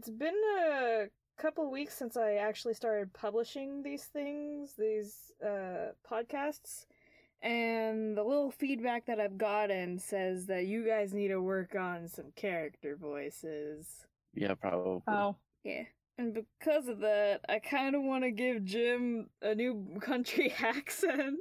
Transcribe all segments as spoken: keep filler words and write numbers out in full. it's been a couple weeks since I actually started publishing these things, these uh, podcasts, and the little feedback that I've gotten says that you guys need to work on some character voices. Yeah, probably. Oh. Yeah. And because of that, I kind of want to give Jim a new country accent,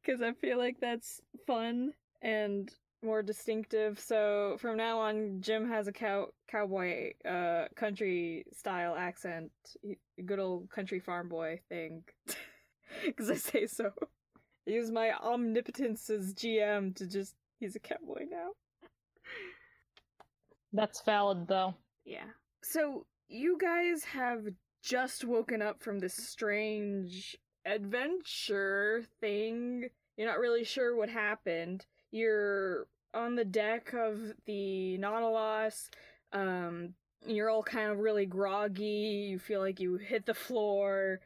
because I feel like that's fun and more distinctive. So from now on, Jim has a cow cowboy uh country style accent, he, good old country farm boy thing, because I say so. I use my omnipotence as G M to just, he's a cowboy now. That's valid though. Yeah. So you guys have just woken up from this strange adventure thing. You're not really sure what happened. You're on the deck of the Nautilus, um, you're all kind of really groggy, you feel like you hit the floor,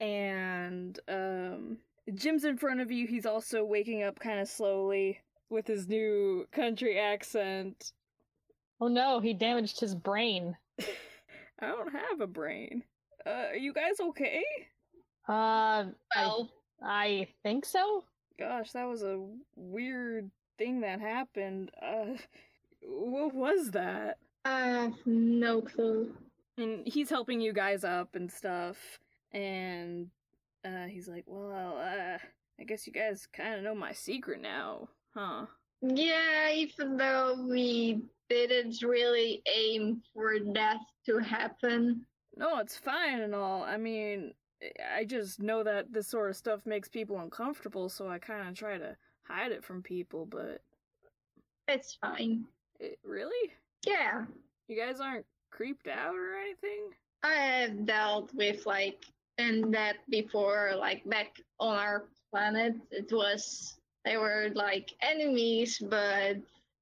and um, Jim's in front of you, he's also waking up kind of slowly with his new country accent. Oh no, he damaged his brain. I don't have a brain. Uh, are you guys okay? Uh, well, I, I think so. Gosh, that was a weird thing that happened. Uh, what was that? Uh, no clue. And he's helping you guys up and stuff, and uh, he's like, well, uh, I guess you guys kind of know my secret now, huh? Yeah, even though we didn't really aim for that to happen. No, it's fine and all. I mean, I just know that this sort of stuff makes people uncomfortable, so I kind of try to hide it from people, but... It's fine. It, really? Yeah. You guys aren't creeped out or anything? I have dealt with, like, and that before, like, back on our planet, it was... They were, like, enemies, but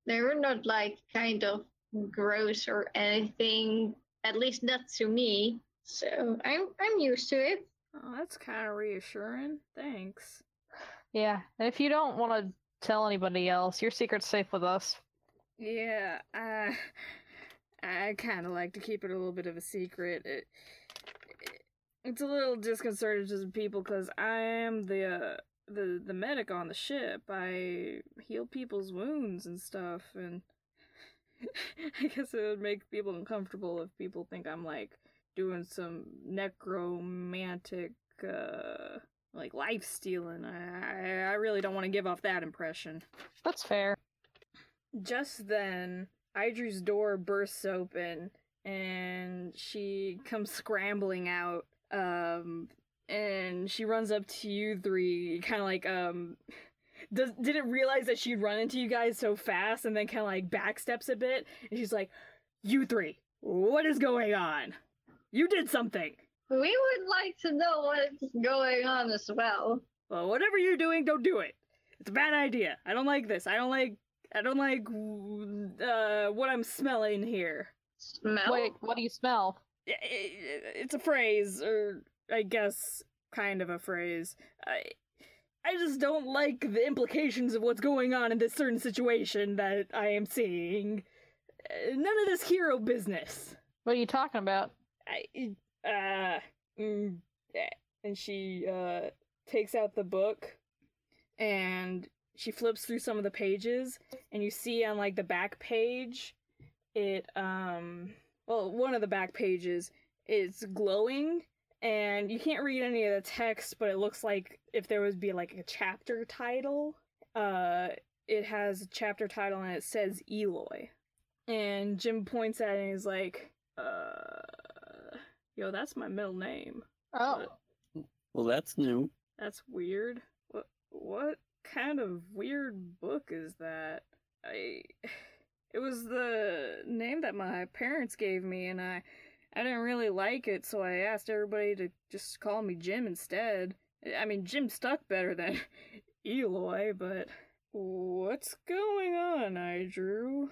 they were not, like, kind of gross or anything. At least not to me. So I'm I'm used to it. Oh, that's kind of reassuring. Thanks. Yeah, if you don't want to tell anybody else, your secret's safe with us. Yeah, uh, I kind of like to keep it a little bit of a secret. It, it, it's a little disconcerting to some people because I am the uh, the the medic on the ship. I heal people's wounds and stuff, and I guess it would make people uncomfortable if people think I'm like. Doing some necromantic, uh, like, life-stealing. I, I really don't want to give off that impression. That's fair. Just then, Idru's door bursts open, and she comes scrambling out, um, and she runs up to you three, kind of like, um, does, didn't realize that she'd run into you guys so fast, and then kind of, like, backsteps a bit, and she's like, you three, what is going on? You did something! We would like to know what's going on as well. Well, whatever you're doing, don't do it. It's a bad idea. I don't like this. I don't like... I don't like... Uh, what I'm smelling here. Smell? Wait, what do you smell? It, it, it's a phrase, or I guess kind of a phrase. I, I just don't like the implications of what's going on in this certain situation that I am seeing. None of this hero business. What are you talking about? I, uh, and she, uh, takes out the book, and she flips through some of the pages, and you see on, like, the back page, it, um, well, one of the back pages, it's glowing, and you can't read any of the text, but it looks like if there would be, like, a chapter title, uh, it has a chapter title, and it says Eloy. And Jim points at it, and he's like, uh... Yo, that's my middle name. Oh. Well, that's new. That's weird. What, what kind of weird book is that? I, it was the name that my parents gave me, and I, I didn't really like it, so I asked everybody to just call me Jim instead. I mean, Jim stuck better than Eloy, but what's going on, Idru?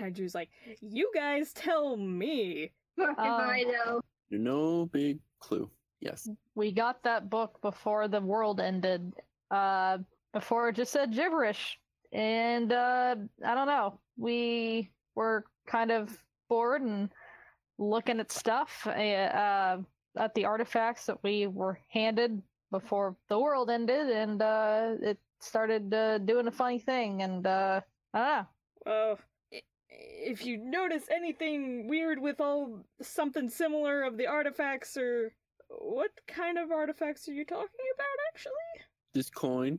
Idru's like, you guys tell me. Fucking I know. No big clue. Yes. We got that book before the world ended. Uh, before it just said gibberish. And, uh, I don't know. We were kind of bored and looking at stuff, uh, uh, at the artifacts that we were handed before the world ended, and uh, it started uh, doing a funny thing, and uh, I don't know. Well, if you notice anything weird with all something similar of the artifacts, or what kind of artifacts are you talking about, actually? This coin.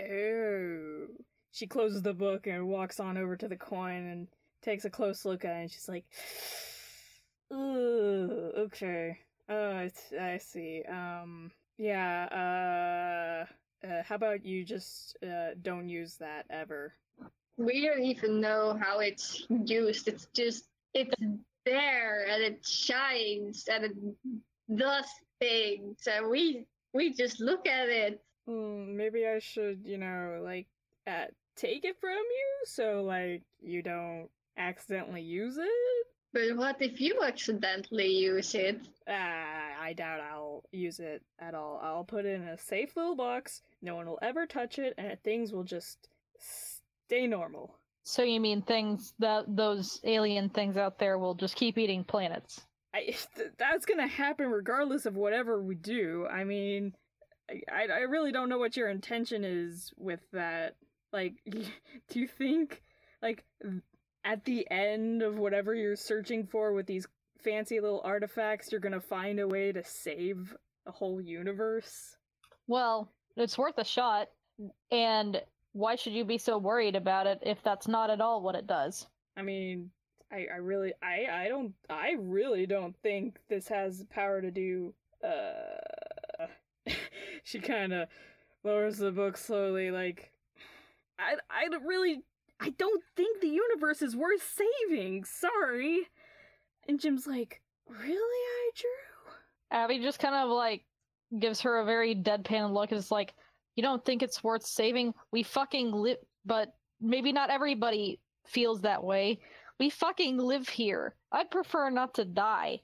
Oh. She closes the book and walks on over to the coin and takes a close look at it, and she's like, ooh, okay. Oh, I see. Um, yeah, uh, uh, how about you just, uh, don't use that ever? We don't even know how it's used. It's just, it's there, and it shines, and it does things, and we, we just look at it. Mm, maybe I should, you know, like, uh, take it from you, so, like, you don't accidentally use it? But what if you accidentally use it? Ah, I doubt I'll use it at all. I'll put it in a safe little box, no one will ever touch it, and things will just stay normal. So you mean things, that those alien things out there will just keep eating planets? I, th- that's gonna happen regardless of whatever we do. I mean, I, I, I really don't know what your intention is with that. Like, do you think, like... at the end of whatever you're searching for with these fancy little artifacts, you're gonna find a way to save a whole universe? Well, it's worth a shot, and why should you be so worried about it if that's not at all what it does? I mean, I, I really, I, I don't, I really don't think this has power to do, uh... She kinda lowers the book slowly, like, I, I really... I don't think the universe is worth saving, sorry. And Jim's like, really, Idru? Abby just kind of, like, gives her a very deadpan look and is like, you don't think it's worth saving? We fucking live, but maybe not everybody feels that way. We fucking live here. I'd prefer not to die.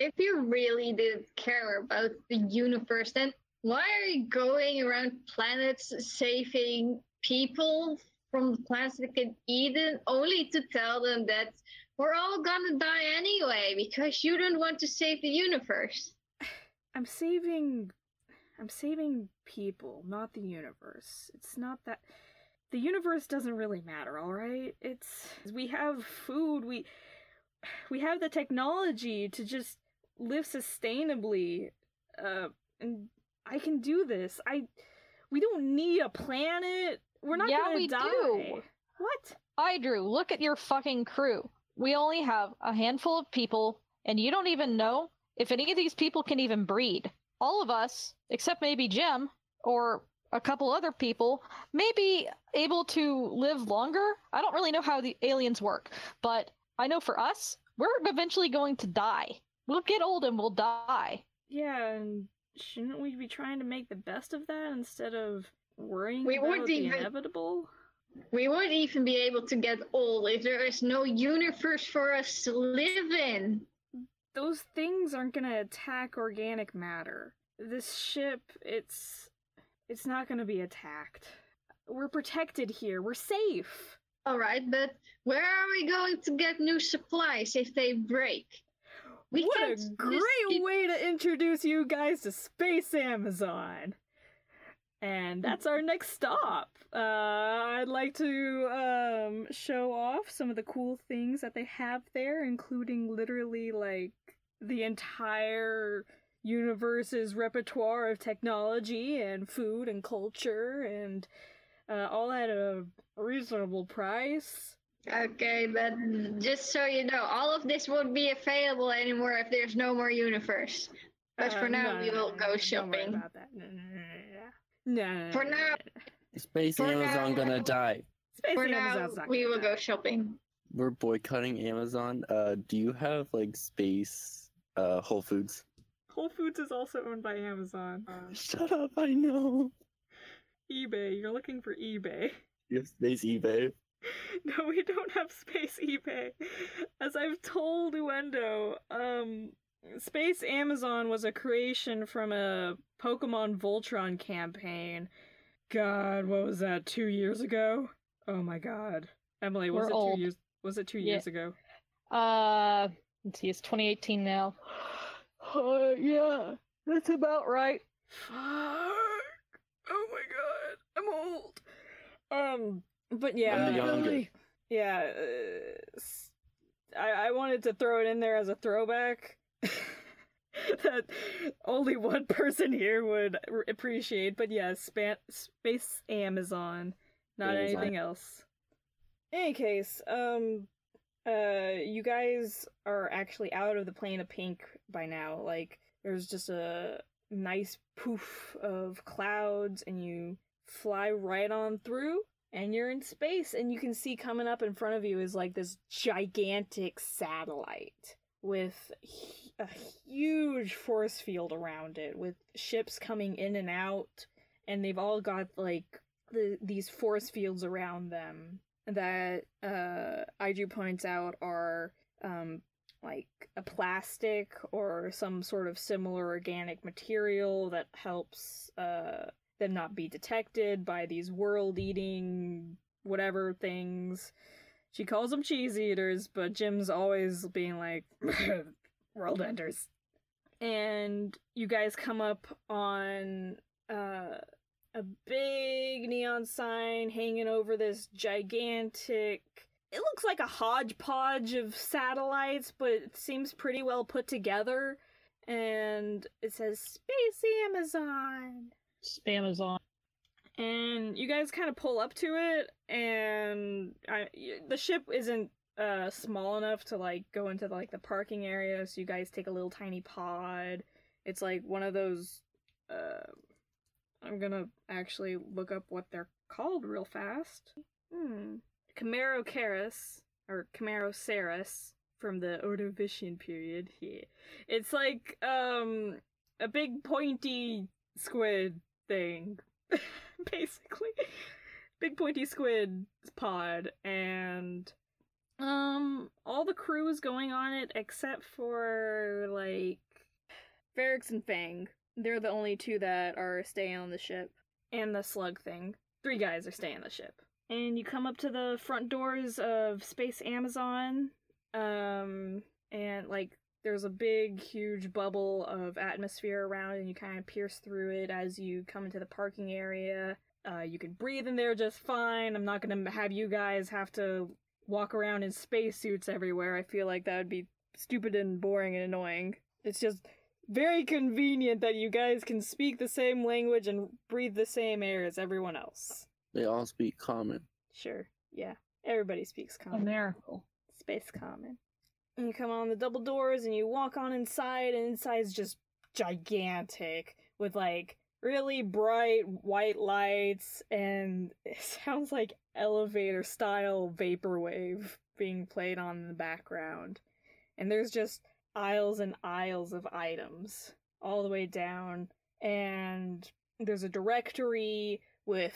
If you really didn't care about the universe, then why are you going around planets saving people from the plastic in Eden, only to tell them that we're all gonna die anyway because you don't want to save the universe? I'm saving... I'm saving people, not the universe. It's not that... The universe doesn't really matter, alright? It's... We have food, we... We have the technology to just live sustainably. Uh, and I can do this. I... We don't need a planet... We're not yeah, gonna we die. Do. What? Idru, look at your fucking crew. We only have a handful of people, and you don't even know if any of these people can even breed. All of us, except maybe Jim, or a couple other people, may be able to live longer. I don't really know how the aliens work, but I know for us, we're eventually going to die. We'll get old and we'll die. Yeah, and shouldn't we be trying to make the best of that instead of... worrying we about the even, inevitable? We wouldn't even be able to get old if there is no universe for us to live in. Those things aren't gonna attack organic matter. This ship, it's... it's not gonna be attacked. We're protected here. We're safe. Alright, but where are we going to get new supplies if they break? We what a great just... way to introduce you guys to Space Amazon! And that's our next stop. Uh, I'd like to um, show off some of the cool things that they have there, including literally, like, the entire universe's repertoire of technology and food and culture, and uh, all at a reasonable price. Okay, but just so you know, all of this won't be available anymore if there's no more universe. But uh, for now, no, we will no, go no, shopping. Don't worry about that. No, no, no, no. No. For now, Space for Amazon now, gonna die. Space for Amazon's now, we will die. Go shopping. We're boycotting Amazon. Uh, do you have like space? Uh, Whole Foods. Whole Foods is also owned by Amazon. Uh, Shut up! I know. eBay. You're looking for eBay. You have space eBay. No, we don't have space eBay. As I've told Uwendo, um. Space Amazon was a creation from a Pokemon Voltron campaign. God, what was that, two years ago? Oh my god. Emily, was We're it two old. years was it two yeah. years ago? Uh Let's see, it's twenty eighteen now. Uh, yeah, that's about right. Oh my god, I'm old. Um, but yeah, really, yeah. Uh, I I wanted to throw it in there as a throwback that only one person here would appreciate. But yeah, span- Space Amazon, not Amazon. Anything else. In any case, um. Uh, you guys are actually out of the plane of pink by now. Like, there's just a nice poof of clouds, and you fly right on through, and you're in space, and you can see coming up in front of you is, like, this gigantic satellite with a huge force field around it, with ships coming in and out, and they've all got, like, the, these force fields around them. That uh, Idru points out are um, like a plastic or some sort of similar organic material that helps uh, them not be detected by these world-eating whatever things. She calls them cheese eaters, but Jim's always being like, world enders. And you guys come up on uh, a big neon sign hanging over this gigantic... It looks like a hodgepodge of satellites, but it seems pretty well put together. And it says, Space Amazon! Spamazon. And you guys kind of pull up to it, and I, the ship isn't uh, small enough to, like, go into, the, like, the parking area, so you guys take a little tiny pod. It's, like, one of those... Uh, I'm gonna actually look up what they're called real fast. Hmm. Cameroceras, or Cameroceras, from the Ordovician period. Yeah. It's like, um, a big pointy squid thing, basically. Big pointy squid pod, and, um, all the crew is going on it except for, like, Farrix and Fang. They're the only two that are staying on the ship. And the slug thing. Three guys are staying on the ship. And you come up to the front doors of Space Amazon. Um, and, like, there's a big, huge bubble of atmosphere around, and you kind of pierce through it as you come into the parking area. Uh, you can breathe in there just fine. I'm not going to have you guys have to walk around in spacesuits everywhere. I feel like that would be stupid and boring and annoying. It's just... very convenient that you guys can speak the same language and breathe the same air as everyone else. They all speak common. Sure, yeah. Everybody speaks common. A miracle. Space common. And you come on the double doors and you walk on inside, and inside's just gigantic with, like, really bright white lights, and it sounds like elevator-style vaporwave being played on in the background. And there's just... aisles and aisles of items all the way down, and there's a directory with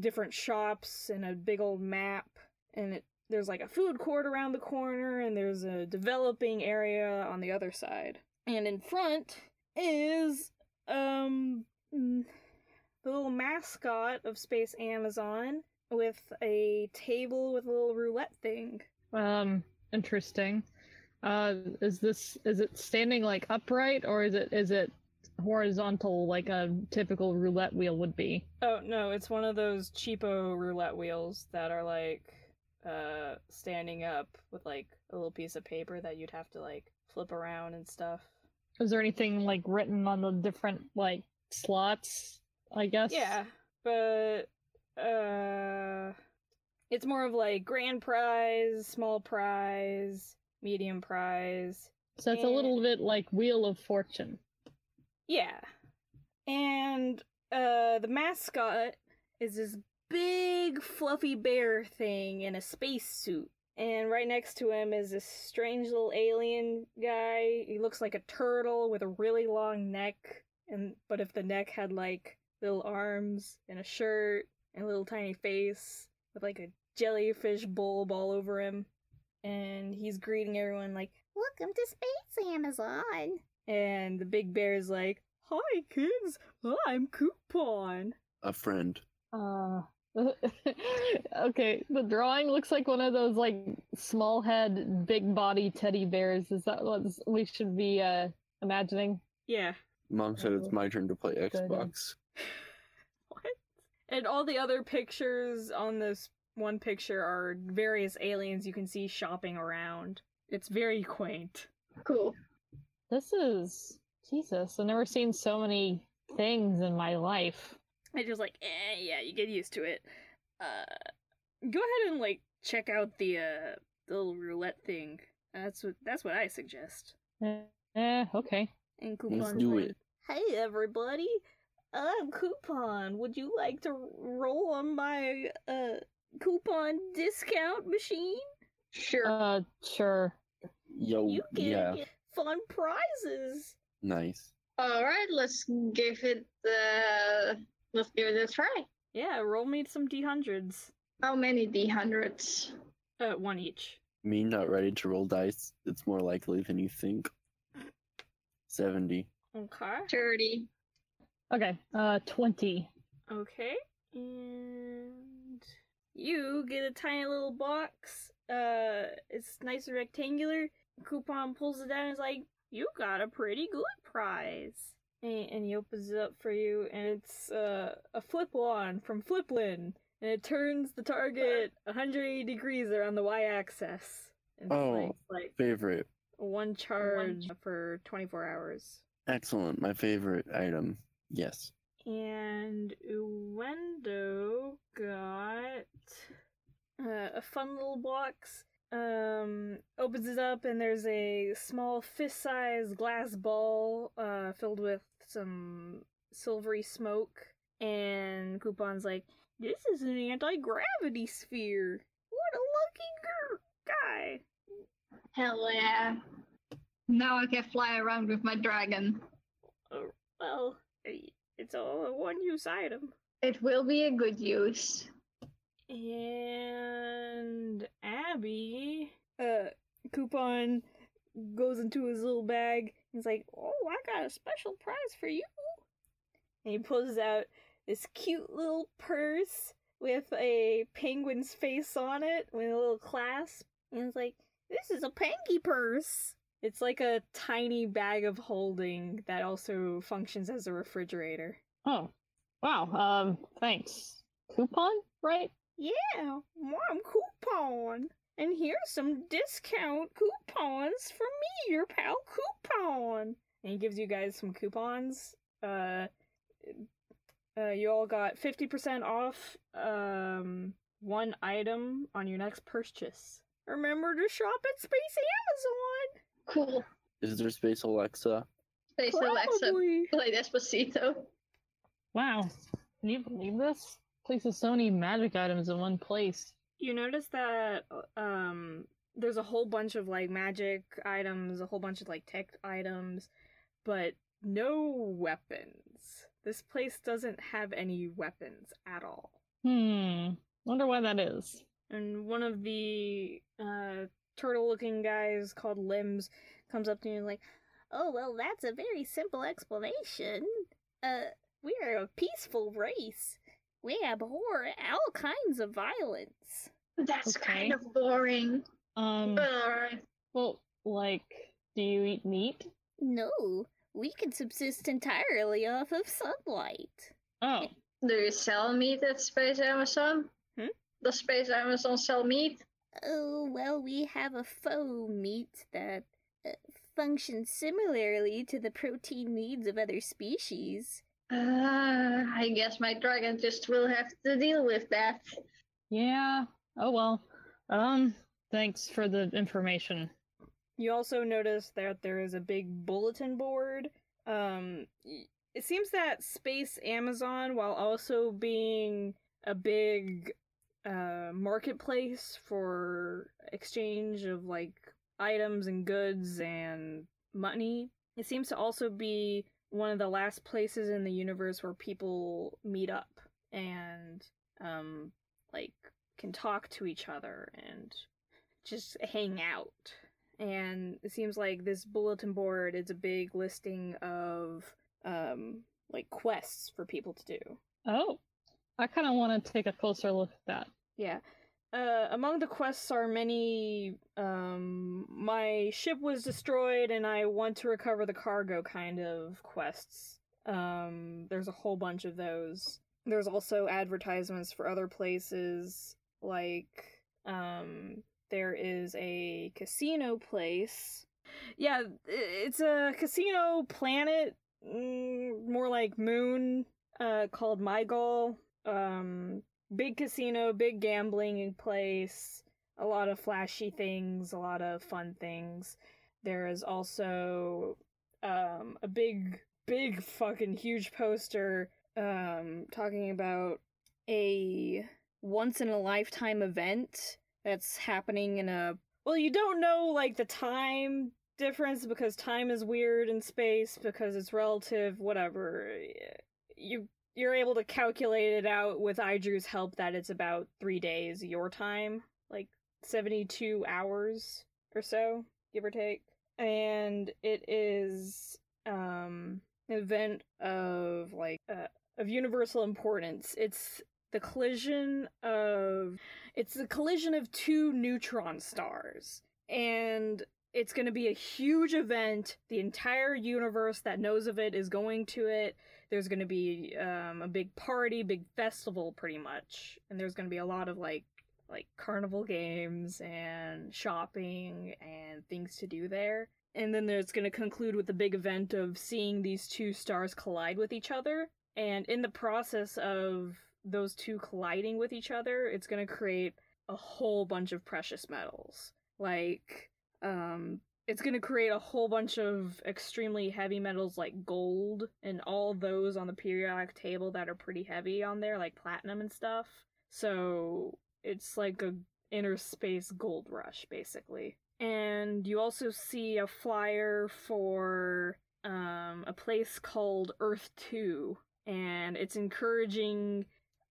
different shops and a big old map, and it, there's like a food court around the corner, and there's a developing area on the other side, and in front is um the little mascot of Space Amazon with a table with a little roulette thing. Um interesting. Uh, is this, is it standing, like, upright, or is it, is it horizontal like a typical roulette wheel would be? Oh, no, it's one of those cheapo roulette wheels that are, like, uh, standing up with, like, a little piece of paper that you'd have to, like, flip around and stuff. Is there anything, like, written on the different, like, slots, I guess? Yeah, but, uh, it's more of, like, grand prize, small prize... medium prize. So it's and... a little bit like Wheel of Fortune. Yeah. And uh, the mascot is this big fluffy bear thing in a space suit. And right next to him is this strange little alien guy. He looks like a turtle with a really long neck. And but if the neck had like little arms and a shirt and a little tiny face with like a jellyfish bulb all over him. And he's greeting everyone like, welcome to Space Amazon. And the big bear is like, hi, kids, I'm Coupon. A friend. Uh, Okay, the drawing looks like one of those like small head, big body teddy bears. Is that what we should be uh, imagining? Yeah. Mom said it's my turn to play Xbox. What? And all the other pictures on this one picture are various aliens you can see shopping around. It's very quaint. Cool. This is... Jesus, I've never seen so many things in my life. I just like, eh, yeah, you get used to it. Uh, go ahead and, like, check out the, uh, the little roulette thing. That's what, that's what I suggest. Eh, uh, okay. And Coupon. Let's do it. Hey, everybody. I'm Coupon. Would you like to roll on my, uh, coupon discount machine? Sure. Uh, sure. Yo, you can yeah. get fun prizes. Nice. Alright, let's give it the... Let's give it a try. Yeah, roll me some D hundreds. How many D hundreds? Uh, one each. Me not ready to roll dice. It's more likely than you think. seventy. Okay. thirty. Okay, uh, twenty. Okay, and... You get a tiny little box. Uh, it's nice and rectangular. Coupon pulls it down and is like, you got a pretty good prize. And, and he opens it up for you, and it's uh, a flip-on from Fliplin, and it turns the target one hundred eighty degrees around the y-axis. And oh, like favorite. One charge one. For twenty-four hours. Excellent, my favorite item. Yes. And Uwendo got uh, a fun little box. Um, opens it up and there's a small fist-sized glass ball uh, filled with some silvery smoke. And Coupon's like, this is an anti-gravity sphere. What a lucky guy. Hell yeah. Now I can fly around with my dragon. Oh, well, it's all a one-use item. It will be a good use. And Abby, uh, Coupon goes into his little bag. He's like, oh, I got a special prize for you. And he pulls out this cute little purse with a penguin's face on it with a little clasp. And he's like, this is a penguin purse. It's like a tiny bag of holding that also functions as a refrigerator. Oh, wow. Um, thanks. Coupon, right? Yeah, Mom Coupon. And here's some discount coupons for me, your pal Coupon. And he gives you guys some coupons. Uh, uh you all got fifty percent off um one item on your next purchase. Remember to shop at Space Amazon. Cool. Is there Space Alexa? Space Probably. Alexa. Play Despacito. Wow. Can you believe this? Places so many magic items in one place. You notice that um, there's a whole bunch of like magic items, a whole bunch of like tech items, but no weapons. This place doesn't have any weapons at all. Hmm. Wonder why that is. And one of the uh, turtle-looking guys called Limbs comes up to you and like, oh well, that's a very simple explanation. Uh, we're a peaceful race. We abhor all kinds of violence. That's okay. Kind of boring. Um, Ugh. Well, like, do you eat meat? No, we can subsist entirely off of sunlight. Oh. Do you sell meat at Space Amazon? Hmm? Does Space Amazon sell meat? Oh, well, we have a faux meat that uh, functions similarly to the protein needs of other species. Uh, I guess my dragon just will have to deal with that. Yeah. Oh well. Um, thanks for the information. You also notice that there is a big bulletin board. Um, it seems that Space Amazon, while also being a big uh, marketplace for exchange of, like, items and goods and money, it seems to also be one of the last places in the universe where people meet up and, um, like, can talk to each other and just hang out. And it seems like this bulletin board is a big listing of, um, like, quests for people to do. Oh, I kind of want to take a closer look at that. Yeah. Uh, among the quests are many, um, my ship was destroyed and I want to recover the cargo kind of quests. Um, there's a whole bunch of those. There's also advertisements for other places, like, um, there is a casino place. Yeah, it's a casino planet, more like moon, uh, called Mygol. Um... Big casino, big gambling place, a lot of flashy things, a lot of fun things. There is also um, a big, big fucking huge poster um, talking about a once-in-a-lifetime event that's happening in a... Well, you don't know, like, the time difference because time is weird in space because it's relative, whatever. You... You're able to calculate it out with Idru's help that it's about three days your time, like seventy-two hours or so, give or take. And it is um, an event of like uh, of universal importance. It's the collision of it's the collision of two neutron stars, and it's going to be a huge event. The entire universe that knows of it is going to it. There's going to be um, a big party, big festival, pretty much. And there's going to be a lot of, like, like carnival games and shopping and things to do there. And then there's going to conclude with the big event of seeing these two stars collide with each other. And in the process of those two colliding with each other, it's going to create a whole bunch of precious metals. Like, um... It's going to create a whole bunch of extremely heavy metals like gold and all those on the periodic table that are pretty heavy on there, like platinum and stuff. So it's like a inner space gold rush, basically. And you also see a flyer for um, a place called Earth two, and it's encouraging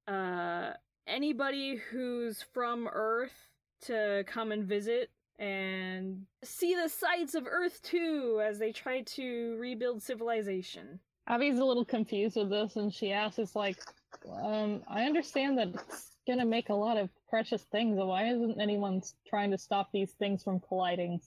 uh, anybody who's from Earth to come and visit and see the sights of Earth two as they try to rebuild civilization. Abby's a little confused with this, and she asks, it's like, um, I understand that it's gonna make a lot of precious things, but why isn't anyone trying to stop these things from colliding?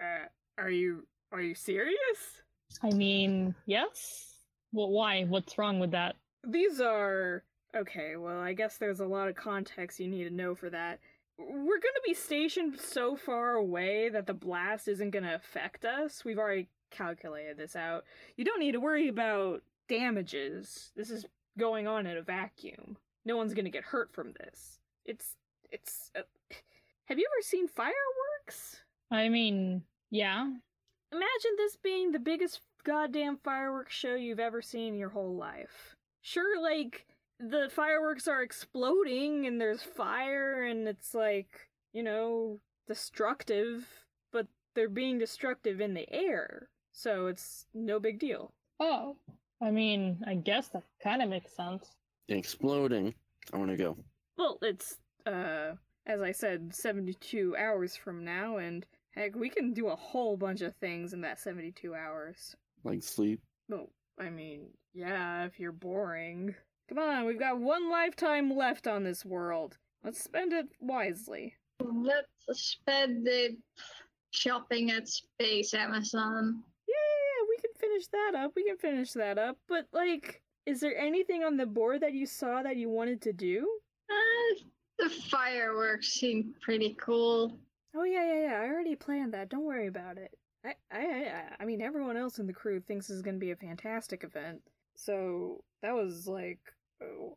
Uh, are you, are you serious? I mean, yes? Well, why? What's wrong with that? These are... Okay, well, I guess there's a lot of context you need to know for that. We're going to be stationed so far away that the blast isn't going to affect us. We've already calculated this out. You don't need to worry about damages. This is going on in a vacuum. No one's going to get hurt from this. It's... it's... Uh... Have you ever seen fireworks? I mean, yeah. Imagine this being the biggest goddamn fireworks show you've ever seen in your whole life. Sure, like... The fireworks are exploding, and there's fire, and it's, like, you know, destructive, but they're being destructive in the air, so it's no big deal. Oh, I mean, I guess that kind of makes sense. Exploding. I want to go. Well, it's, uh, as I said, seventy-two hours from now, and, heck, we can do a whole bunch of things in that seventy-two hours. Like sleep? Well, I mean, yeah, if you're boring... Come on, we've got one lifetime left on this world. Let's spend it wisely. Let's spend it shopping at Space Amazon. Yeah, we can finish that up. We can finish that up. But, like, is there anything on the board that you saw that you wanted to do? Uh, the fireworks seem pretty cool. Oh, yeah, yeah, yeah. I already planned that. Don't worry about it. I, I, I, I mean, everyone else in the crew thinks this is going to be a fantastic event. So that was like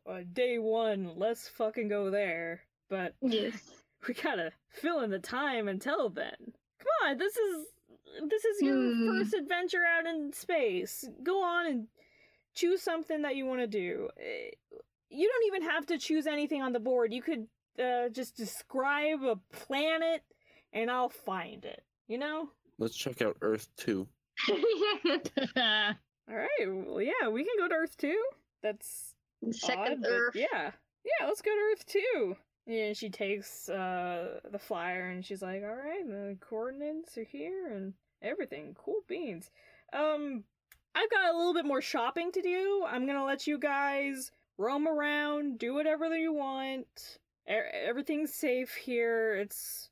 uh, day one. Let's fucking go there. But yes, we gotta fill in the time until then. Come on, this is this is your mm. first adventure out in space. Go on and choose something that you want to do. You don't even have to choose anything on the board. You could uh, just describe a planet, and I'll find it. You know. Let's check out Earth two. All right, well, yeah, we can go to Earth two. That's second odd, Earth. Yeah, yeah, let's go to Earth two. And she takes uh, the flyer, and she's like, all right, the coordinates are here and everything. Cool beans. Um, I've got a little bit more shopping to do. I'm going to let you guys roam around, do whatever you want. Everything's safe here. It's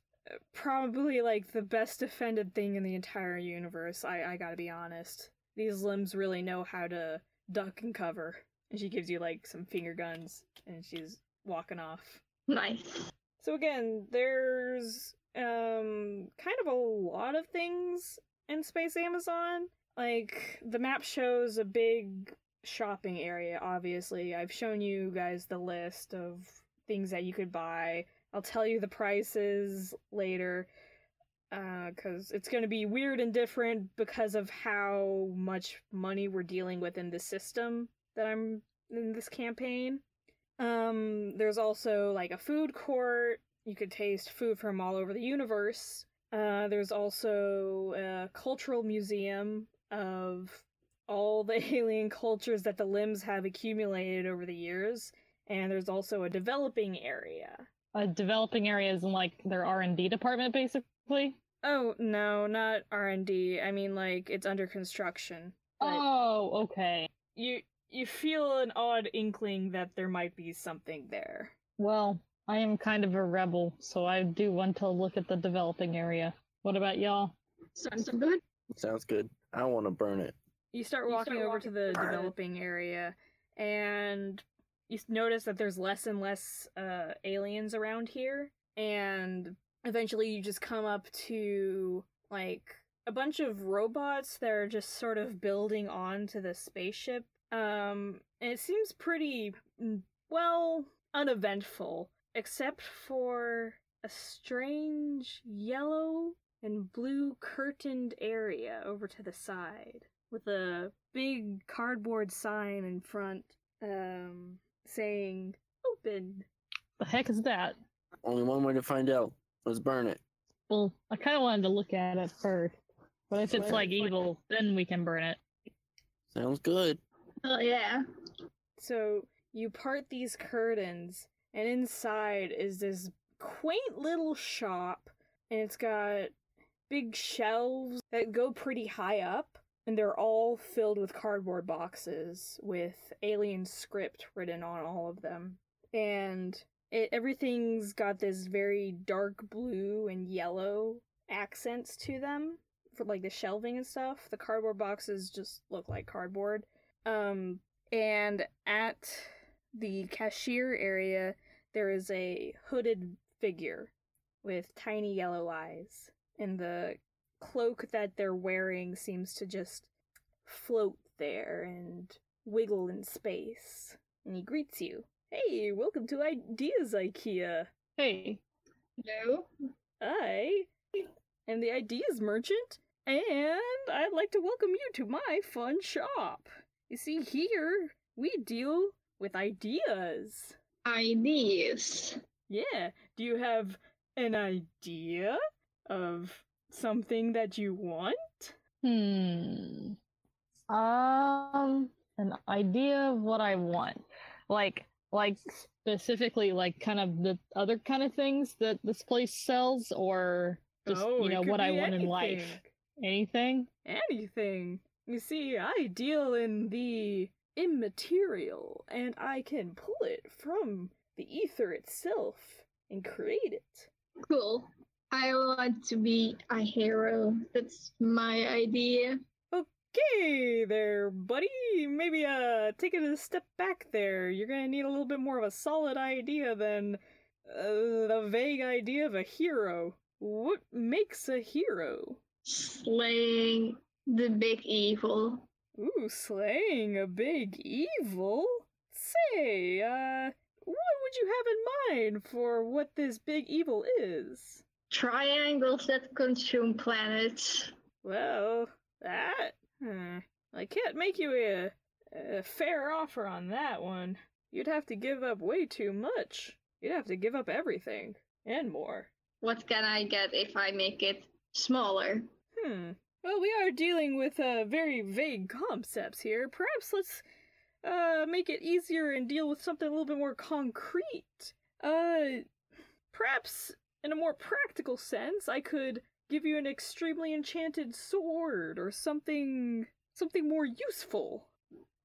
probably like the best defended thing in the entire universe. I, I gotta be honest. These limbs really know how to duck and cover. And she gives you like some finger guns and she's walking off. Nice. So again, there's um kind of a lot of things in Space Amazon. Like the map shows a big shopping area, obviously. I've shown you guys the list of things that you could buy. I'll tell you the prices later, uh, because it's going to be weird and different because of how much money we're dealing with in this system that I'm in this campaign. Um, there's also like a food court. You could taste food from all over the universe. Uh, there's also a cultural museum of all the alien cultures that the limbs have accumulated over the years. And there's also a developing area. A uh, developing area is in, like, their R and D department, basically? Oh, no, not R and D. I mean, like, it's under construction. Oh, okay. You you feel an odd inkling that there might be something there. Well, I am kind of a rebel, so I do want to look at the developing area. What about y'all? Sounds good. Sounds good. I want to burn it. You start walking you start over walking. to the burn developing it. area, and... you notice that there's less and less uh, aliens around here, and eventually you just come up to, like, a bunch of robots that are just sort of building onto the spaceship. Um, and it seems pretty, well, uneventful, except for a strange yellow and blue curtained area over to the side, with a big cardboard sign in front, um... saying open. The heck is that? Only one way to find out. Let's burn it. Well, I kind of wanted to look at it first, but if it's like evil, then we can burn it. Sounds good. Oh yeah. So you part these curtains, and inside is this quaint little shop, and it's got big shelves that go pretty high up. And they're all filled with cardboard boxes with alien script written on all of them. And it, everything's got this very dark blue and yellow accents to them. For like the shelving and stuff. The cardboard boxes just look like cardboard. Um, and at the cashier area, there is a hooded figure with tiny yellow eyes. And the cloak that they're wearing seems to just float there and wiggle in space. And he greets you. Hey, welcome to Ideas IKEA. Hey. Hello. I am the Ideas Merchant, and I'd like to welcome you to my fun shop. You see, here we deal with ideas. Ideas. Yeah. Do you have an idea of... something that you want? Hmm. Um, an idea of what I want. Like, like specifically, like kind of the other kind of things that this place sells, or just, oh, you know, what I want anything. in life. Anything? Anything. You see, I deal in the immaterial, and I can pull it from the ether itself and create it. Cool. I want to be a hero. That's my idea. Okay there, buddy. Maybe uh, take it a step back there. You're gonna need a little bit more of a solid idea than uh, the vague idea of a hero. What makes a hero? Slaying the big evil. Ooh, slaying a big evil? Say, uh, what would you have in mind for what this big evil is? Triangles that consume planets. Well, that... Hmm. I can't make you a, a fair offer on that one. You'd have to give up way too much. You'd have to give up everything. And more. What can I get if I make it smaller? Hmm. Well, we are dealing with uh, very vague concepts here. Perhaps let's uh, make it easier and deal with something a little bit more concrete. Uh, perhaps... in a more practical sense, I could give you an extremely enchanted sword or something, something more useful.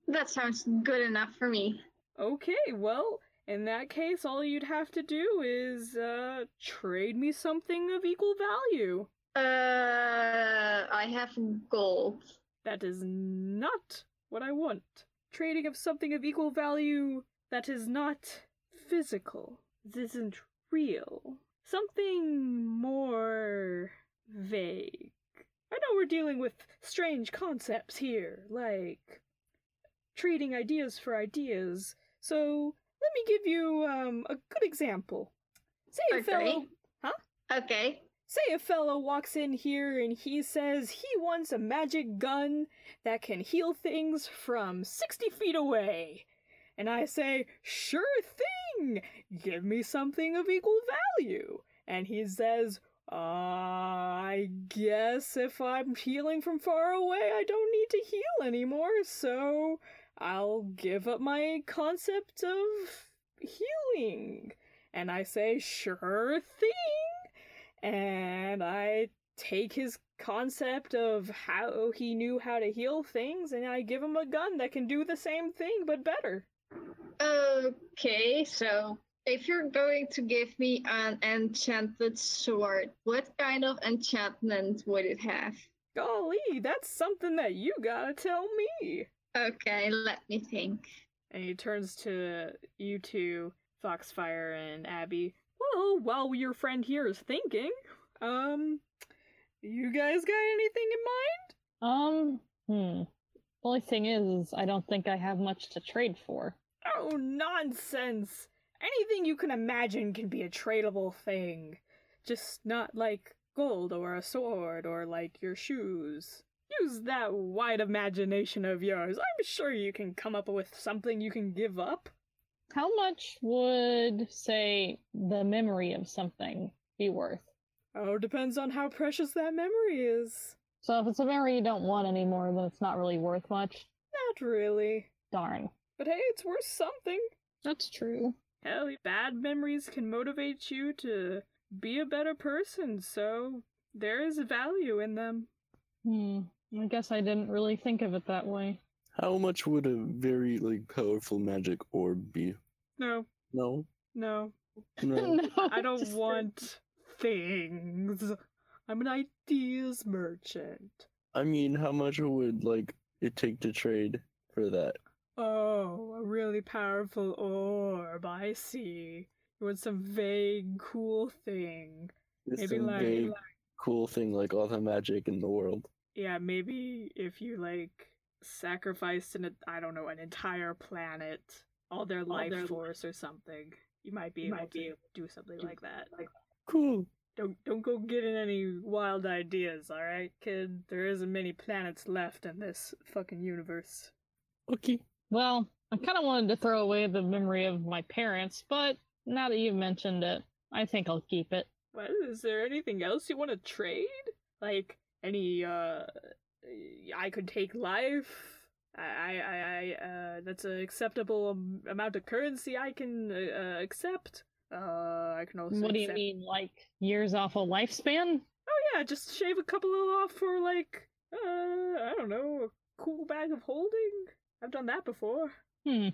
That sounds good enough for me. Okay, well, in that case, all you'd have to do is, uh, trade me something of equal value. Uh, I have gold. That is not what I want. Trading of something of equal value that is not physical. This isn't real. Something more vague. I know we're dealing with strange concepts here, like trading ideas for ideas. So let me give you um, a good example. Say a okay. fellow, huh? Okay. Say a fellow walks in here and he says he wants a magic gun that can heal things from sixty feet away. And I say, sure thing, give me something of equal value. And he says, Uh, I guess if I'm healing from far away, I don't need to heal anymore, so I'll give up my concept of healing. And I say, sure thing. And I take his concept of how he knew how to heal things, and I give him a gun that can do the same thing, but better. Okay, so... if you're going to give me an enchanted sword, what kind of enchantment would it have? Golly, that's something that you gotta tell me. Okay, let me think. And he turns to you two, Foxfire and Abby. Well, while your friend here is thinking, um, you guys got anything in mind? Um, hmm. The only thing is, is I don't think I have much to trade for. Oh, nonsense! Anything you can imagine can be a tradable thing. Just not like gold or a sword or like your shoes. Use that wide imagination of yours. I'm sure you can come up with something you can give up. How much would, say, the memory of something be worth? Oh, depends on how precious that memory is. So if it's a memory you don't want anymore, then it's not really worth much? Not really. Darn. But hey, it's worth something. That's true. Hell, bad memories can motivate you to be a better person, so there is value in them. Hmm, I guess I didn't really think of it that way. How much would a very, like, powerful magic orb be? No. No? No. No. No, I don't just... want things. I'm an ideas merchant. I mean, how much would, like, it take to trade for that? Oh, a really powerful orb, I see. It was some vague, cool thing. It's maybe some like, vague, like, cool thing, like all the magic in the world. Yeah, maybe if you, like, sacrificed, an, I don't know, an entire planet, all their all life their force life. Or something, you might be you able might to be able do something do like that. Like, cool. Don't, don't go getting any wild ideas, alright, kid? There isn't many planets left in this fucking universe. Okay. Well, I kind of wanted to throw away the memory of my parents, but now that you've mentioned it, I think I'll keep it. Well, is there anything else you want to trade? Like, any, uh, I could take life? I, I, I, uh, that's an acceptable amount of currency I can uh, accept. Uh, I can also What do accept... you mean, like, years off a lifespan? Oh yeah, just shave a couple off for, like, uh, I don't know, a cool bag of holding? I've done that before. Hmm.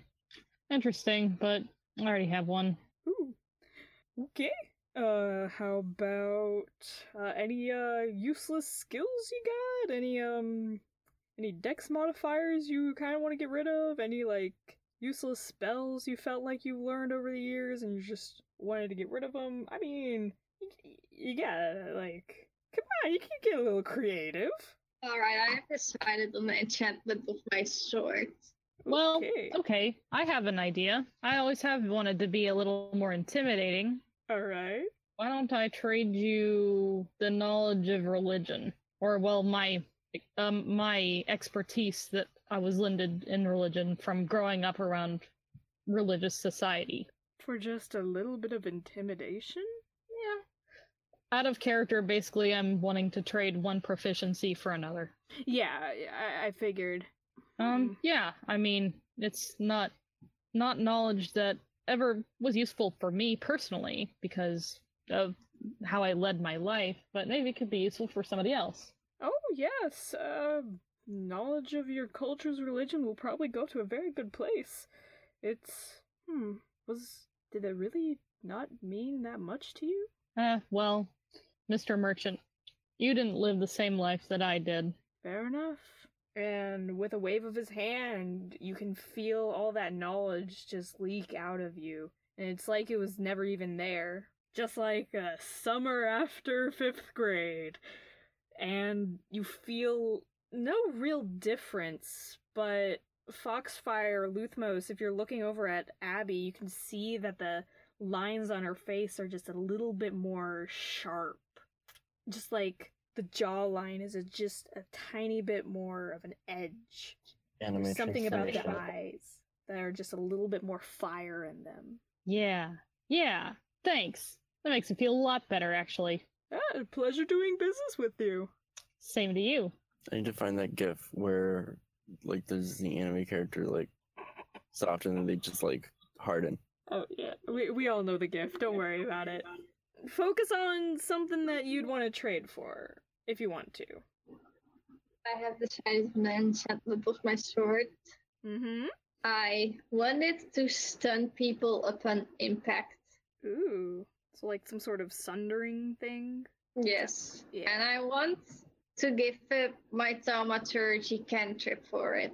Interesting, but I already have one. Ooh. Okay. Uh, how about uh, any uh useless skills you got? Any um, any dex modifiers you kind of want to get rid of? Any like useless spells you felt like you learned over the years and you just wanted to get rid of them? I mean, you, you gotta like, come on, you can get a little creative. Alright, I have decided on the enchantment of my sword. Well, okay. okay, I have an idea. I always have wanted to be a little more intimidating. Alright. Why don't I trade you the knowledge of religion? Or, well, my um, my expertise that I was lended in religion from growing up around religious society. For just a little bit of intimidation? Yeah. Out of character, basically, I'm wanting to trade one proficiency for another. Yeah, I, I figured. Um, yeah, I mean, it's not not knowledge that ever was useful for me personally because of how I led my life, but maybe it could be useful for somebody else. Oh, yes. Uh, knowledge of your culture's religion will probably go to a very good place. It's, hmm, was, did it really not mean that much to you? Eh, well, Mister Merchant, you didn't live the same life that I did. Fair enough. And with a wave of his hand, you can feel all that knowledge just leak out of you. And it's like it was never even there. Just like a summer after fifth grade. And you feel no real difference, but Foxfire Luthmos, if you're looking over at Abby, you can see that the lines on her face are just a little bit more sharp. Just like the jawline is a, just a tiny bit more of an edge. There's something about the eyes that are just a little bit more fire in them. Yeah. Yeah. Thanks. That makes me feel a lot better, actually. Ah, pleasure doing business with you. Same to you. I need to find that gif where, like, there's the anime character, like, soft, and then they just, like, harden. Oh, yeah. We we all know the gif. Don't worry about it. Focus on something that you'd want to trade for, if you want to. I have the Chinese man enchantment of my sword. Mm-hmm. I wanted to stun people upon impact. Ooh. So, like, some sort of sundering thing? Yes. Yeah. And I want to give it my thaumaturgy cantrip for it.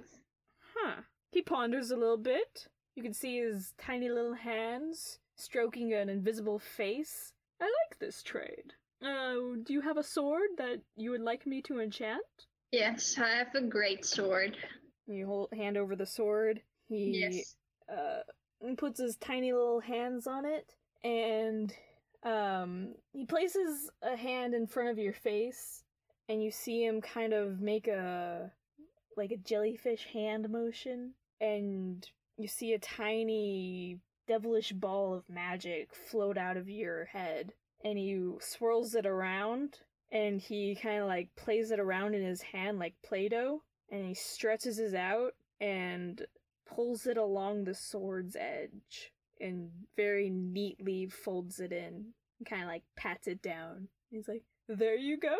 Huh. He ponders a little bit. You can see his tiny little hands stroking an invisible face. I like this trade. Uh, do you have a sword that you would like me to enchant? Yes, I have a great sword. You hold hand over the sword. He yes. uh, puts his tiny little hands on it, and um, he places a hand in front of your face, and you see him kind of make a, like a jellyfish hand motion, and you see a tiny devilish ball of magic float out of your head, and he swirls it around, and he kind of like plays it around in his hand like Play-Doh, and he stretches it out and pulls it along the sword's edge and very neatly folds it in and kind of like pats it down. He's like, there you go.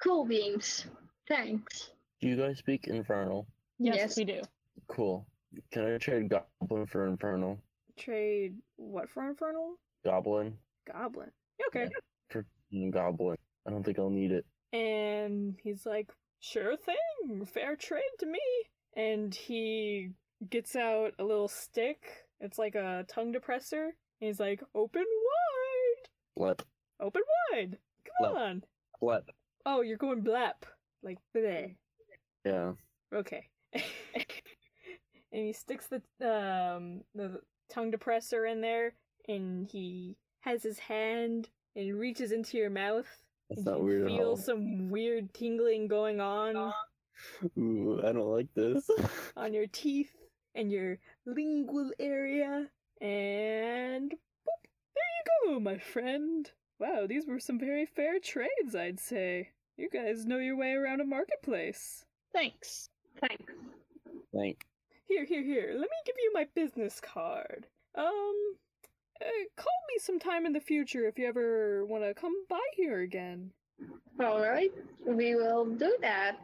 Cool beans. Thanks. Do you guys speak Infernal? Yes, yes. We do. Cool. Can I trade Goblin for Infernal? Trade what for Infernal? Goblin. Goblin. Okay. Yeah, for Goblin. I don't think I'll need it. And he's like, sure thing. Fair trade to me. And he gets out a little stick. It's like a tongue depressor. He's like, open wide. Blep. Open wide. Come blep. On. Blep. Oh, you're going blep. Like, bleh. Yeah. Okay. And he sticks the um the tongue depressor in there, and he has his hand and reaches into your mouth. That's not weird at all. You feel some weird tingling going on. Ooh, I don't like this. On your teeth and your lingual area, and boop, there you go, my friend. Wow, these were some very fair trades, I'd say. You guys know your way around a marketplace. Thanks. Thanks. Thanks. Here, here, here. Let me give you my business card. Um, uh, call me sometime in the future if you ever want to come by here again. All right, we will do that.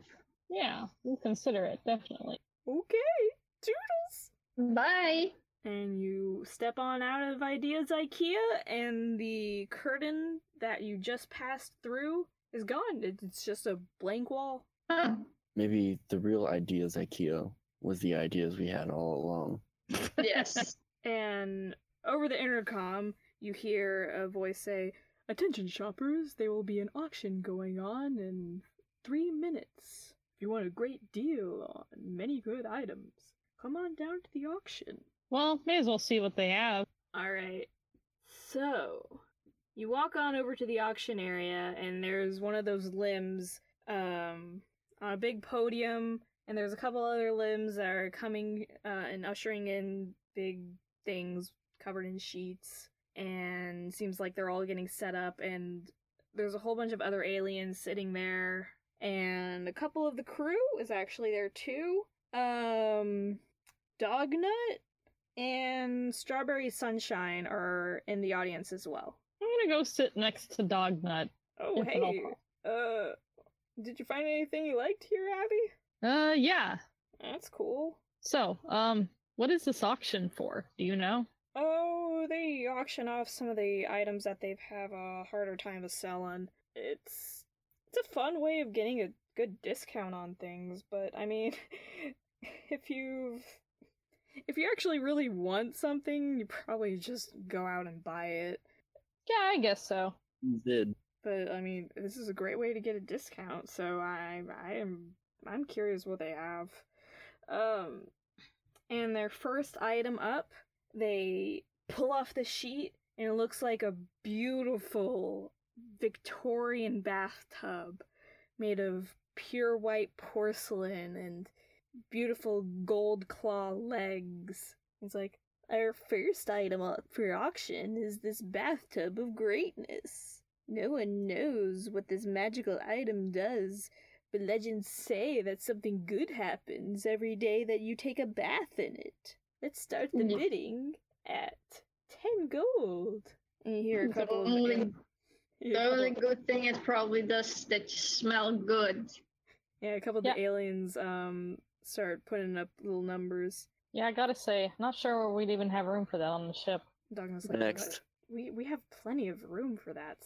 Yeah, we'll consider it, definitely. Okay, toodles. Bye. And you step on out of Ideas IKEA, and the curtain that you just passed through is gone. It's just a blank wall. Huh. Maybe the real Ideas IKEA was the ideas we had all along. Yes. And over the intercom, you hear a voice say, "Attention shoppers, there will be an auction going on in three minutes. If you want a great deal on many good items, come on down to the auction." Well, may as well see what they have. All right. So, you walk on over to the auction area, and there's one of those limbs um, on a big podium, and there's a couple other limbs that are coming uh, and ushering in big things covered in sheets, and seems like they're all getting set up, and there's a whole bunch of other aliens sitting there, and a couple of the crew is actually there too. Um, Dognut and Strawberry Sunshine are in the audience as well. I'm gonna go sit next to Dognut. Oh, hey. Uh, did you find anything you liked here, Abby? Uh, yeah. That's cool. So, um, What is this auction for? Do you know? Oh, they auction off some of the items that they've have a harder time of selling. It's it's a fun way of getting a good discount on things, but I mean, if you if you actually really want something, you probably just go out and buy it. Yeah, I guess so. You did. But I mean, this is a great way to get a discount, so I I am I'm curious what they have. Um, and their first item up, they pull off the sheet, and it looks like a beautiful Victorian bathtub made of pure white porcelain and beautiful gold claw legs. It's like, our first item up for auction is this bathtub of greatness. No one knows what this magical item does, but legends say that something good happens every day that you take a bath in it. Let's start the bidding at ten gold. And you hear a couple the only, of... The couple, only good thing is probably dust that smell good. Yeah, a couple of yeah. the aliens um start putting up little numbers. Yeah, I gotta say, not sure we'd even have room for that on the ship. Douglas, like, next. We, we have plenty of room for that.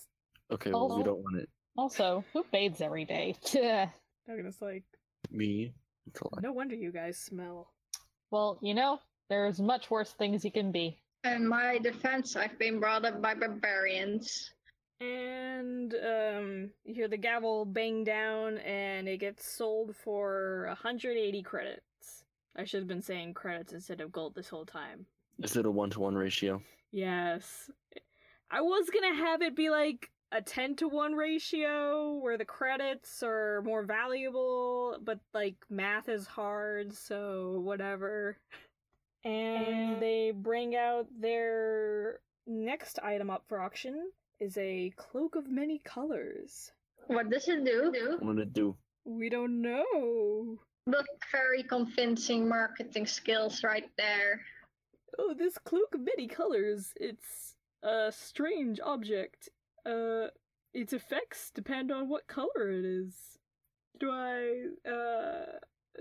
Okay, also, well, we don't want it. Also, who bathes every day? Douglas, like... Me. No wonder you guys smell. Well, you know, there's much worse things you can be. In my defense, I've been brought up by barbarians. And, um, you hear the gavel bang down, and it gets sold for one hundred eighty credits. I should have been saying credits instead of gold this whole time. Is it a one-to-one ratio? Yes. I was gonna have it be like a ten to one ratio, where the credits are more valuable, but, like, math is hard, so whatever. And they bring out their next item up for auction is a cloak of many colors. What does it do? What does it do? We don't know. Look, very convincing marketing skills right there. Oh, this cloak of many colors. It's a strange object. Uh, its effects depend on what color it is. Do I, uh,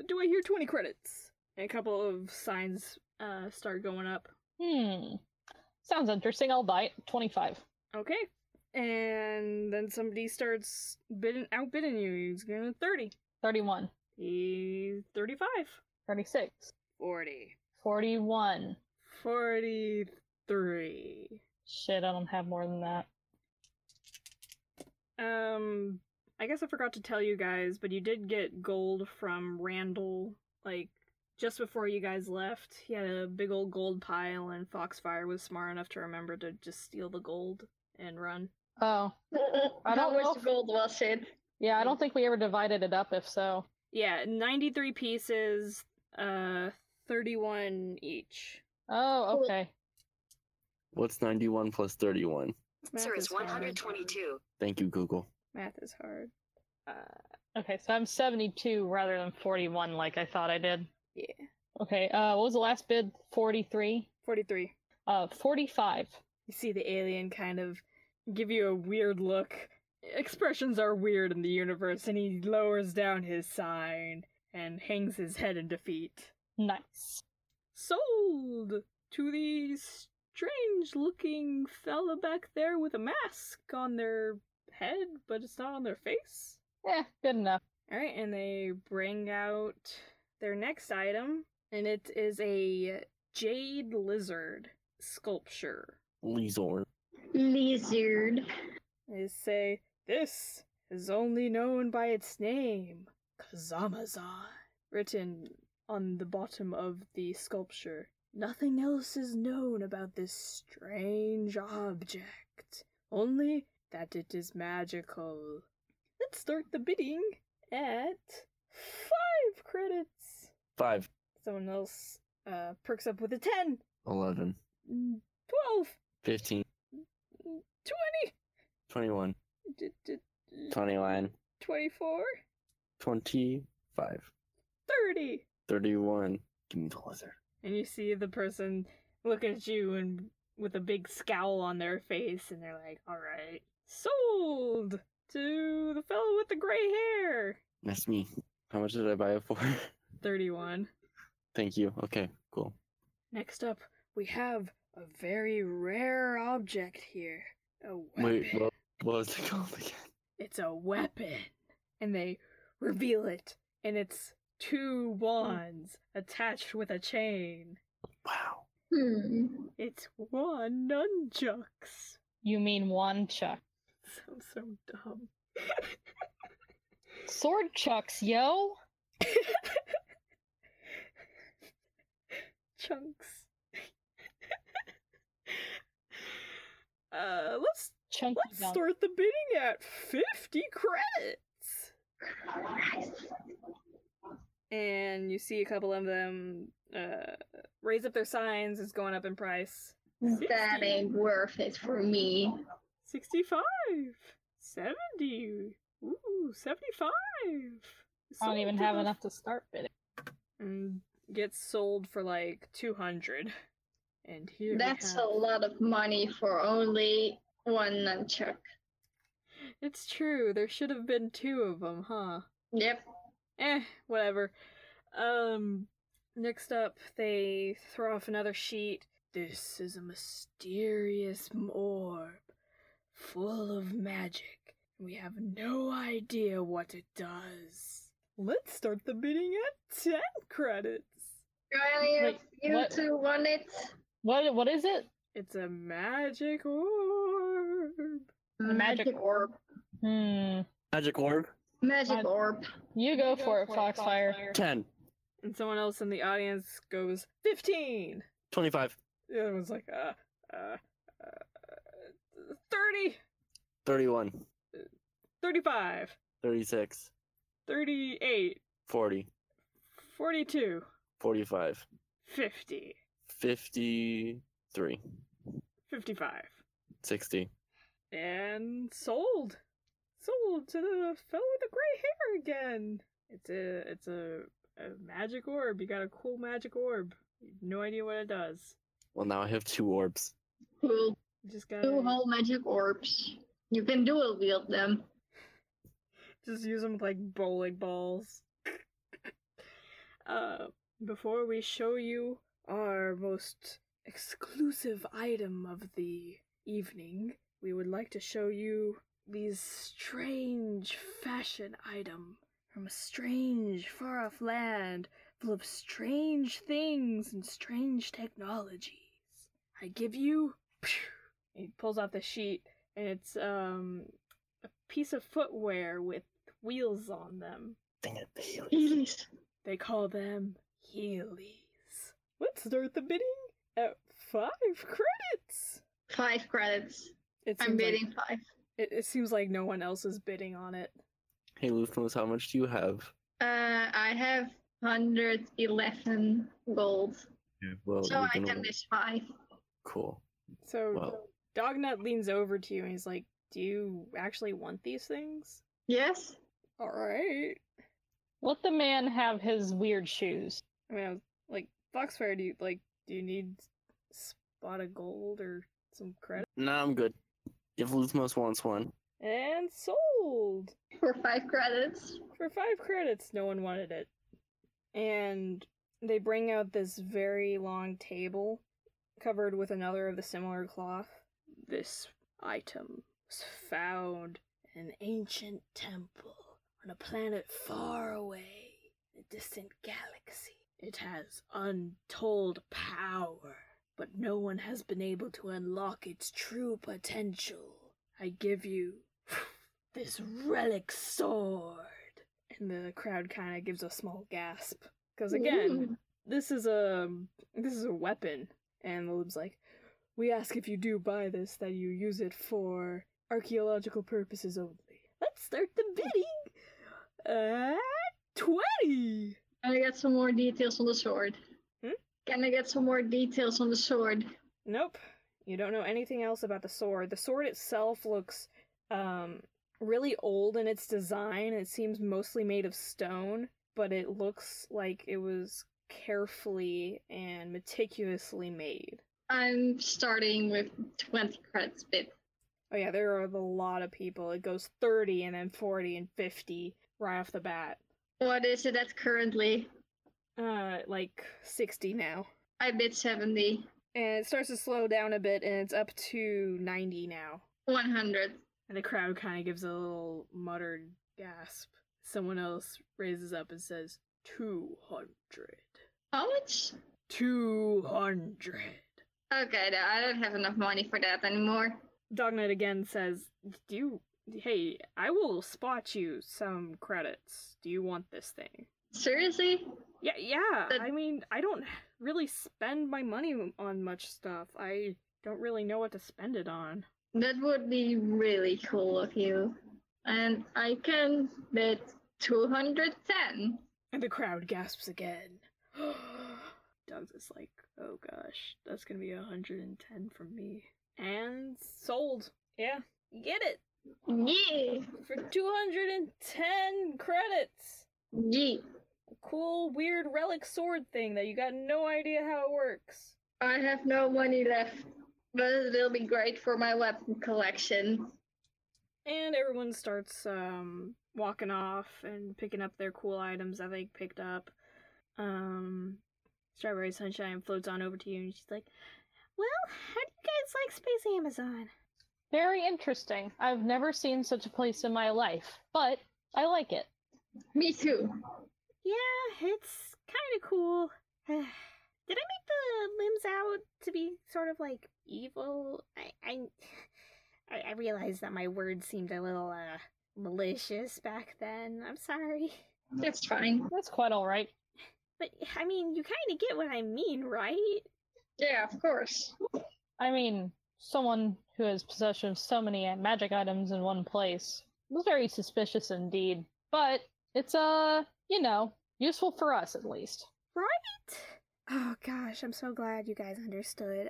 do I hear twenty credits? And a couple of signs, uh, start going up. Hmm. Sounds interesting. I'll buy it. twenty-five. Okay. And then somebody starts bidding, outbidding you. He's going to thirty. thirty-one. He's thirty-five. thirty-six. forty. forty-one. forty-three. Shit, I don't have more than that. Um, I guess I forgot to tell you guys, but you did get gold from Randall, like, just before you guys left. He had a big old gold pile, and Foxfire was smart enough to remember to just steal the gold and run. Oh. I don't wish the gold was in. Yeah, I don't think we ever divided it up, if so. Yeah, ninety-three pieces, uh, thirty-one each. Oh, okay. What's ninety-one plus thirty-one? Math Sir, it's one hundred twenty-two. Hard. Thank you, Google. Math is hard. Uh, okay, so I'm seventy-two rather than forty-one like I thought I did. Yeah. Okay, uh, what was the last bid? forty-three? forty-three. Uh, forty-five. You see the alien kind of give you a weird look. Expressions are weird in the universe, and he lowers down his sign and hangs his head in defeat. Nice. Sold to these... strange-looking fella back there with a mask on their head, but it's not on their face. Yeah, good enough. All right, and they bring out their next item, and it is a jade lizard sculpture. Lizard. Lizard. They say, this is only known by its name, Kazamaza, written on the bottom of the sculpture. Nothing else is known about this strange object, only that it is magical. Let's start the bidding at five credits. Five. Someone else uh, perks up with a ten. Eleven. Twelve. Fifteen. Twenty. Twenty-one. D- d- Twenty-one. Twenty-four. Twenty-five. Thirty. Thirty-one. Give me the lizard. And you see the person look at you and with a big scowl on their face, and they're like, all right, sold to the fellow with the gray hair. That's me. How much did I buy it for? thirty-one. Thank you. Okay, cool. Next up, we have a very rare object here. A weapon. Wait, what, what was it called again? It's a weapon. And they reveal it. And it's two wands attached with a chain. Wow. Hmm. It's one nunchucks. You mean one chuck? Sounds so dumb. Sword chucks, yo! Chunks. uh, let's Chunky let's dumb. Start the bidding at fifty credits. And you see a couple of them uh, raise up their signs. It's going up in price. sixty That ain't worth it for me. sixty-five seventy Ooh, seventy-five Sold. I don't even have enough to start bidding. Mm, gets sold for like two hundred And here That's have... a lot of money for only one nunchuck. It's true. There should have been two of them, huh? Yep. Eh, whatever. Um, next up, they throw off another sheet. This is a mysterious orb full of magic. We have no idea what it does. Let's start the bidding at ten credits. Riley, you what? two won it. What? What is it? It's a magic orb. Magic, magic orb. Hmm. Magic orb. Magic uh, orb. You go, you go for it, Foxfire. Foxfire. ten And someone else in the audience goes fifteen twenty-five The other one's like, uh, uh, uh, thirty thirty-one thirty-five thirty-six thirty-eight forty forty-two forty-five fifty fifty-three fifty-five sixty And sold. Sold to the fellow with the gray hair again. It's a, it's a, a magic orb. You got a cool magic orb. You have no idea what it does. Well, now I have two orbs. Cool. Just got two whole magic orbs. You can dual wield them. Just use them with, like, bowling balls. uh, before we show you our most exclusive item of the evening, we would like to show you these strange fashion item from a strange, far-off land full of strange things and strange technologies. I give you... He pulls off the sheet, and it's um a piece of footwear with wheels on them. Dang it, the Heelys. They call them Heelys. Let's start the bidding at five credits. Five credits. I'm bidding like, five. It, it seems like no one else is bidding on it. Hey, Luthmos, how much do you have? Uh, I have one hundred eleven gold. Yeah, well, so I can miss five. Cool. So wow. Dognut leans over to you and he's like, do you actually want these things? Yes. All right. Let the man have his weird shoes. I mean, I was, like, Foxfire, do you, like, do you need a spot of gold or some credit? No, I'm good. If Luthmos wants one. And sold! For five credits. For five credits, no one wanted it. And they bring out this very long table covered with another of the similar cloth. This item was found in an ancient temple on a planet far away in a distant galaxy. It has untold power, but no one has been able to unlock its true potential. I give you this relic sword. And the crowd kind of gives a small gasp. Because again, Ooh. this is a this is a weapon. And the lib's like, we ask if you do buy this that you use it for archaeological purposes only. Let's start the bidding at twenty Can I get some more details on the sword? Hmm? Can I get some more details on the sword? Nope. You don't know anything else about the sword. The sword itself looks um, really old in its design. It seems mostly made of stone, but it looks like it was carefully and meticulously made. I'm starting with twenty credits bid. Oh yeah, there are a lot of people. It goes thirty and then forty and fifty right off the bat. What is it at currently? Uh, like sixty now. I bid seventy. And it starts to slow down a bit, and it's up to ninety now. one hundred. And the crowd kind of gives a little muttered gasp. Someone else raises up and says, two hundred. How much? two hundred. Okay, no, I don't have enough money for that anymore. Dognut again says, Do you... Hey, I will spot you some credits. Do you want this thing? Seriously? Yeah, yeah. That... I mean, I don't really spend my money on much stuff. I don't really know what to spend it on. That would be really cool of you. And I can bet two hundred ten. And the crowd gasps again. Doug's is like, oh gosh, that's gonna be one hundred ten from me. And sold. Yeah. Get it. Yeah. For two hundred ten credits. Yeah. A cool, weird relic sword thing that you got no idea how it works. I have no money left, but it'll be great for my weapon collection. And everyone starts um, walking off and picking up their cool items that they picked up. Um, Strawberry Sunshine floats on over to you, and she's like, well, how do you guys like Space Amazon? Very interesting. I've never seen such a place in my life, but I like it. Me too. Yeah, it's kind of cool. Did I make the limbs out to be sort of, like, evil? I I, I realized that my words seemed a little, uh, malicious back then. I'm sorry. That's fine. That's quite all right. But, I mean, you kind of get what I mean, right? Yeah, of course. I mean, someone who has possession of so many magic items in one place was very suspicious indeed. But it's, uh, you know, useful for us at least. Right? Oh gosh, I'm so glad you guys understood.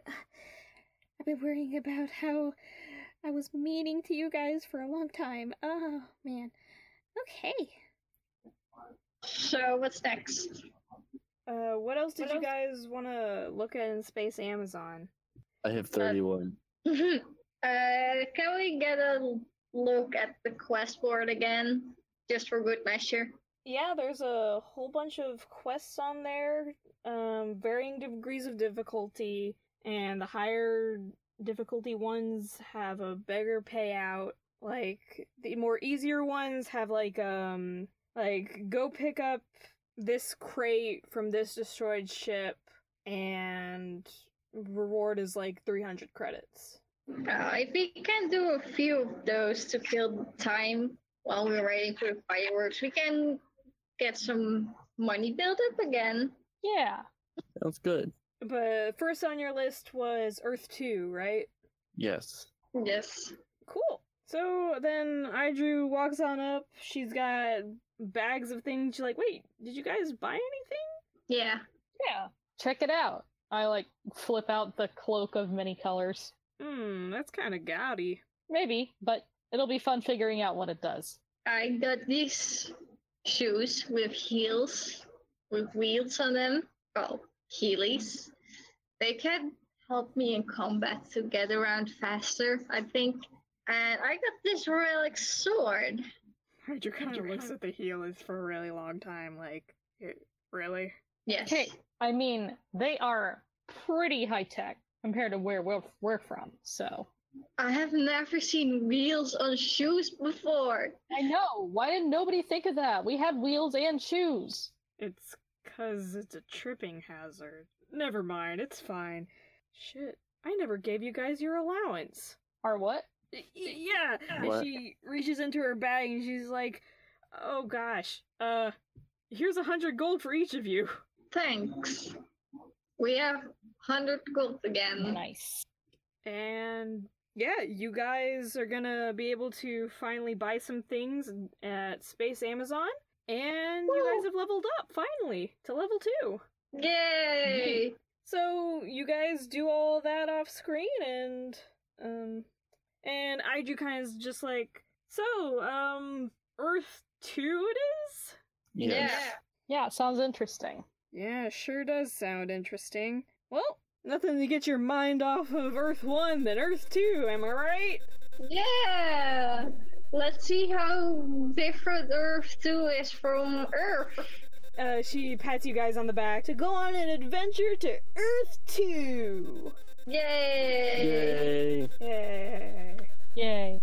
I've been worrying about how I was meaning to you guys for a long time. Oh, man. Okay. So, what's next? Uh, what else did what you else? guys want to look at in Space Amazon? I have thirty-one. Uh, uh, can we get a look at the quest board again? Just for good measure? Yeah, there's a whole bunch of quests on there. Um, varying degrees of difficulty, and the higher difficulty ones have a bigger payout. Like, the more easier ones have, like, um, like, go pick up this crate from this destroyed ship, and reward is, like, three hundred credits. Uh, if we can do a few of those to kill time while we're waiting for the fireworks, we can get some money built up again. Yeah. Sounds good. But first on your list was Earth two, right? Yes. Yes. Cool. So then Idru walks on up. She's got bags of things. She's like, wait, did you guys buy anything? Yeah. Yeah. Check it out. I, like, flip out the cloak of many colors. Hmm, that's kind of gaudy. Maybe, but it'll be fun figuring out what it does. I got these shoes with heels. With wheels on them, oh, heelys. They can help me in combat to get around faster, I think. And I got this relic sword. Hydra kind of looks at the heelys for a really long time, like, it, really? Yes. Hey, I mean, they are pretty high-tech compared to where we're, we're from, so. I have never seen wheels on shoes before. I know. Why didn't nobody think of that? We had wheels and shoes. It's because it's a tripping hazard. Never mind, it's fine. Shit, I never gave you guys your allowance. Our what? Yeah! What? She reaches into her bag and she's like, oh gosh, uh, here's a hundred gold for each of you. Thanks. We have hundred gold again. Nice. And yeah, you guys are gonna be able to finally buy some things at Space Amazon. And Woo. You guys have leveled up, finally, to level two. Yay! So you guys do all that off screen, and, um, and I do kind of just like, so, um, Earth two it is? Yes. Yeah. Yeah, sounds interesting. Yeah, sure does sound interesting. Well, nothing to get your mind off of Earth one than Earth two, am I right? Yeah! Let's see how different Earth two is from Earth. Uh, she pats you guys on the back to go on an adventure to Earth two. Yay! Yay! Yay! Yay!